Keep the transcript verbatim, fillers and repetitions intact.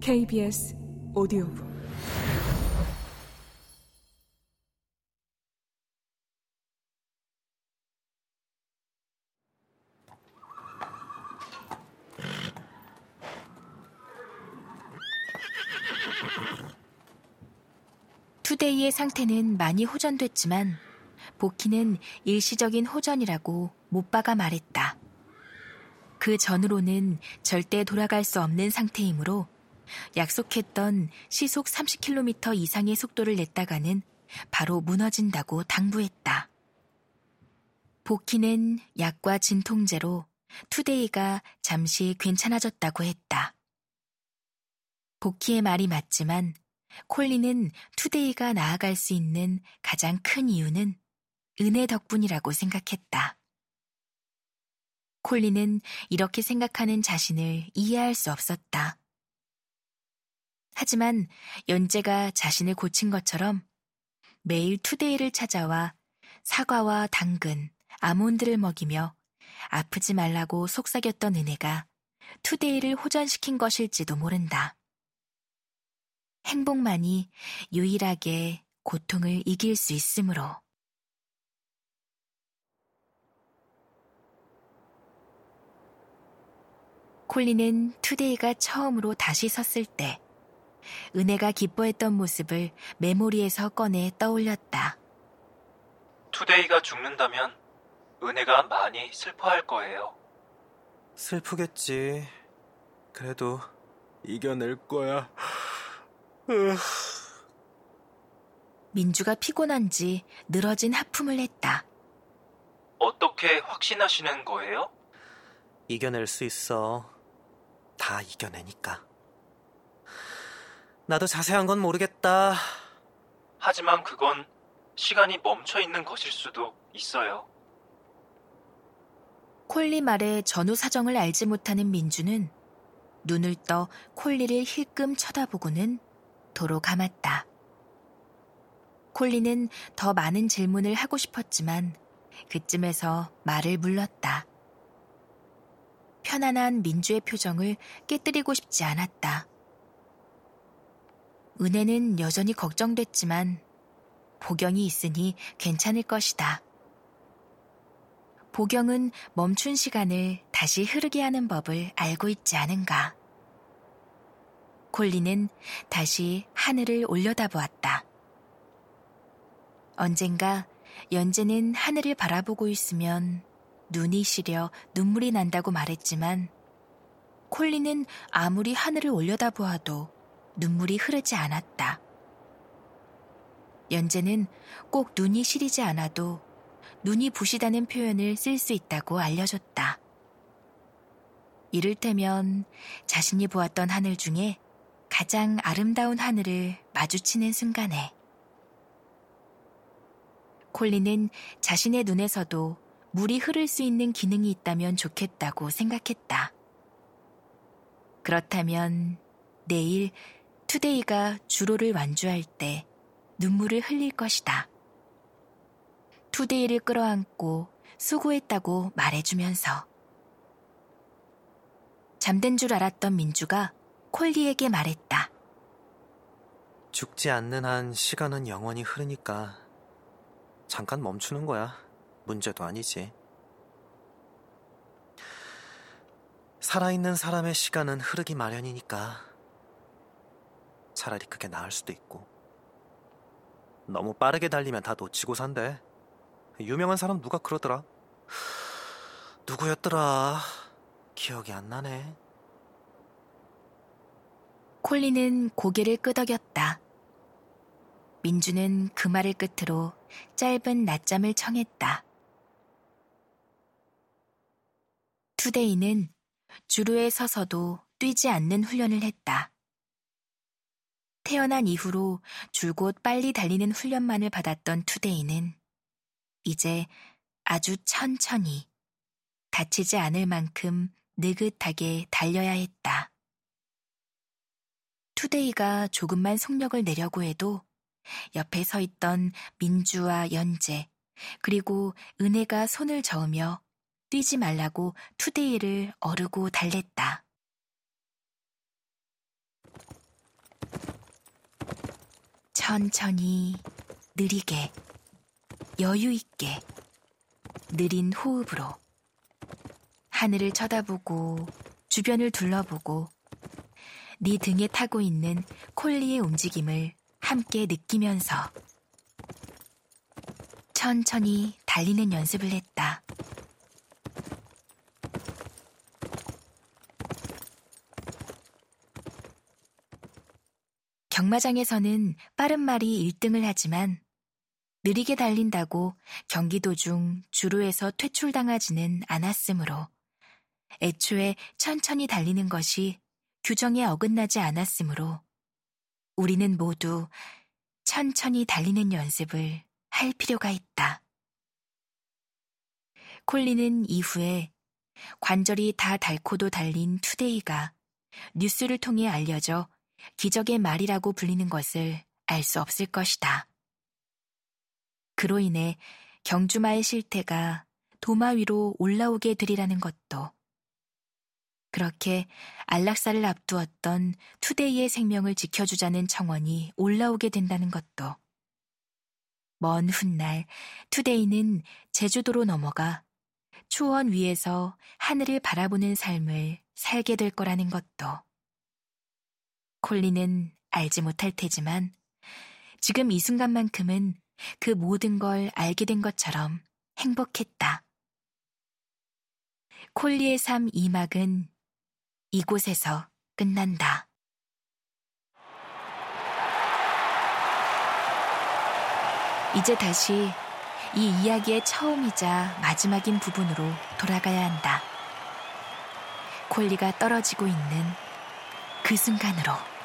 케이비에스 오디오북 투데이의 상태는 많이 호전됐지만 보키는 일시적인 호전이라고 못박아 말했다. 그 전으로는 절대 돌아갈 수 없는 상태이므로 약속했던 시속 삼십 킬로미터 이상의 속도를 냈다가는 바로 무너진다고 당부했다. 보키는 약과 진통제로 투데이가 잠시 괜찮아졌다고 했다. 보키의 말이 맞지만 콜린은 투데이가 나아갈 수 있는 가장 큰 이유는 은혜 덕분이라고 생각했다. 콜린은 이렇게 생각하는 자신을 이해할 수 없었다. 하지만 연재가 자신을 고친 것처럼 매일 투데이를 찾아와 사과와 당근, 아몬드를 먹이며 아프지 말라고 속삭였던 은혜가 투데이를 호전시킨 것일지도 모른다. 행복만이 유일하게 고통을 이길 수 있으므로. 콜린은 투데이가 처음으로 다시 섰을 때 은혜가 기뻐했던 모습을 메모리에서 꺼내 떠올렸다. 투데이가 죽는다면 은혜가 많이 슬퍼할 거예요. 슬프겠지. 그래도 이겨낼 거야. 민주가 피곤한지 늘어진 하품을 했다. 어떻게 확신하시는 거예요? 이겨낼 수 있어. 다 이겨내니까. 나도 자세한 건 모르겠다. 하지만 그건 시간이 멈춰 있는 것일 수도 있어요. 콜리 말에 전후 사정을 알지 못하는 민주는 눈을 떠 콜리를 힐끔 쳐다보고는 도로 감았다. 콜리는 더 많은 질문을 하고 싶었지만 그쯤에서 말을 물렀다. 편안한 민주의 표정을 깨뜨리고 싶지 않았다. 은혜는 여전히 걱정됐지만 보경이 있으니 괜찮을 것이다. 보경은 멈춘 시간을 다시 흐르게 하는 법을 알고 있지 않은가. 콜린은 다시 하늘을 올려다보았다. 언젠가 연재는 하늘을 바라보고 있으면 눈이 시려 눈물이 난다고 말했지만 콜린은 아무리 하늘을 올려다보아도 눈물이 흐르지 않았다. 연재는 꼭 눈이 시리지 않아도 눈이 부시다는 표현을 쓸 수 있다고 알려줬다. 이를테면 자신이 보았던 하늘 중에 가장 아름다운 하늘을 마주치는 순간에. 콜린은 자신의 눈에서도 물이 흐를 수 있는 기능이 있다면 좋겠다고 생각했다. 그렇다면 내일 투데이가 주로를 완주할 때 눈물을 흘릴 것이다. 투데이를 끌어안고 수고했다고 말해주면서. 잠든 줄 알았던 민주가 콜리에게 말했다. 죽지 않는 한 시간은 영원히 흐르니까 잠깐 멈추는 거야. 문제도 아니지. 살아있는 사람의 시간은 흐르기 마련이니까 차라리 그게 나을 수도 있고. 너무 빠르게 달리면 다 놓치고 산대. 유명한 사람 누가 그러더라. 누구였더라. 기억이 안 나네. 콜린은 고개를 끄덕였다. 민주는 그 말을 끝으로 짧은 낮잠을 청했다. 투데이는 주루에 서서도 뛰지 않는 훈련을 했다. 태어난 이후로 줄곧 빨리 달리는 훈련만을 받았던 투데이는 이제 아주 천천히 다치지 않을 만큼 느긋하게 달려야 했다. 투데이가 조금만 속력을 내려고 해도 옆에 서 있던 민주와 연재 그리고 은혜가 손을 저으며 뛰지 말라고 투데이를 어르고 달랬다. 천천히, 느리게, 여유 있게, 느린 호흡으로 하늘을 쳐다보고 주변을 둘러보고 네 등에 타고 있는 콜리의 움직임을 함께 느끼면서 천천히 달리는 연습을 했다. 경마장에서는 빠른 말이 일 등을 하지만 느리게 달린다고 경기 도중 주루에서 퇴출당하지는 않았으므로 애초에 천천히 달리는 것이 규정에 어긋나지 않았으므로 우리는 모두 천천히 달리는 연습을 할 필요가 있다. 콜리는 이후에 관절이 다 닳고도 달린 투데이가 뉴스를 통해 알려져 기적의 말이라고 불리는 것을 알 수 없을 것이다. 그로 인해 경주마의 실태가 도마 위로 올라오게 되리라는 것도 그렇게 안락사를 앞두었던 투데이의 생명을 지켜주자는 청원이 올라오게 된다는 것도 먼 훗날 투데이는 제주도로 넘어가 초원 위에서 하늘을 바라보는 삶을 살게 될 거라는 것도 콜리는 알지 못할 테지만 지금 이 순간만큼은 그 모든 걸 알게 된 것처럼 행복했다. 콜리의 삶 이 막은 이곳에서 끝난다. 이제 다시 이 이야기의 처음이자 마지막인 부분으로 돌아가야 한다. 콜리가 떨어지고 있는 그 순간으로.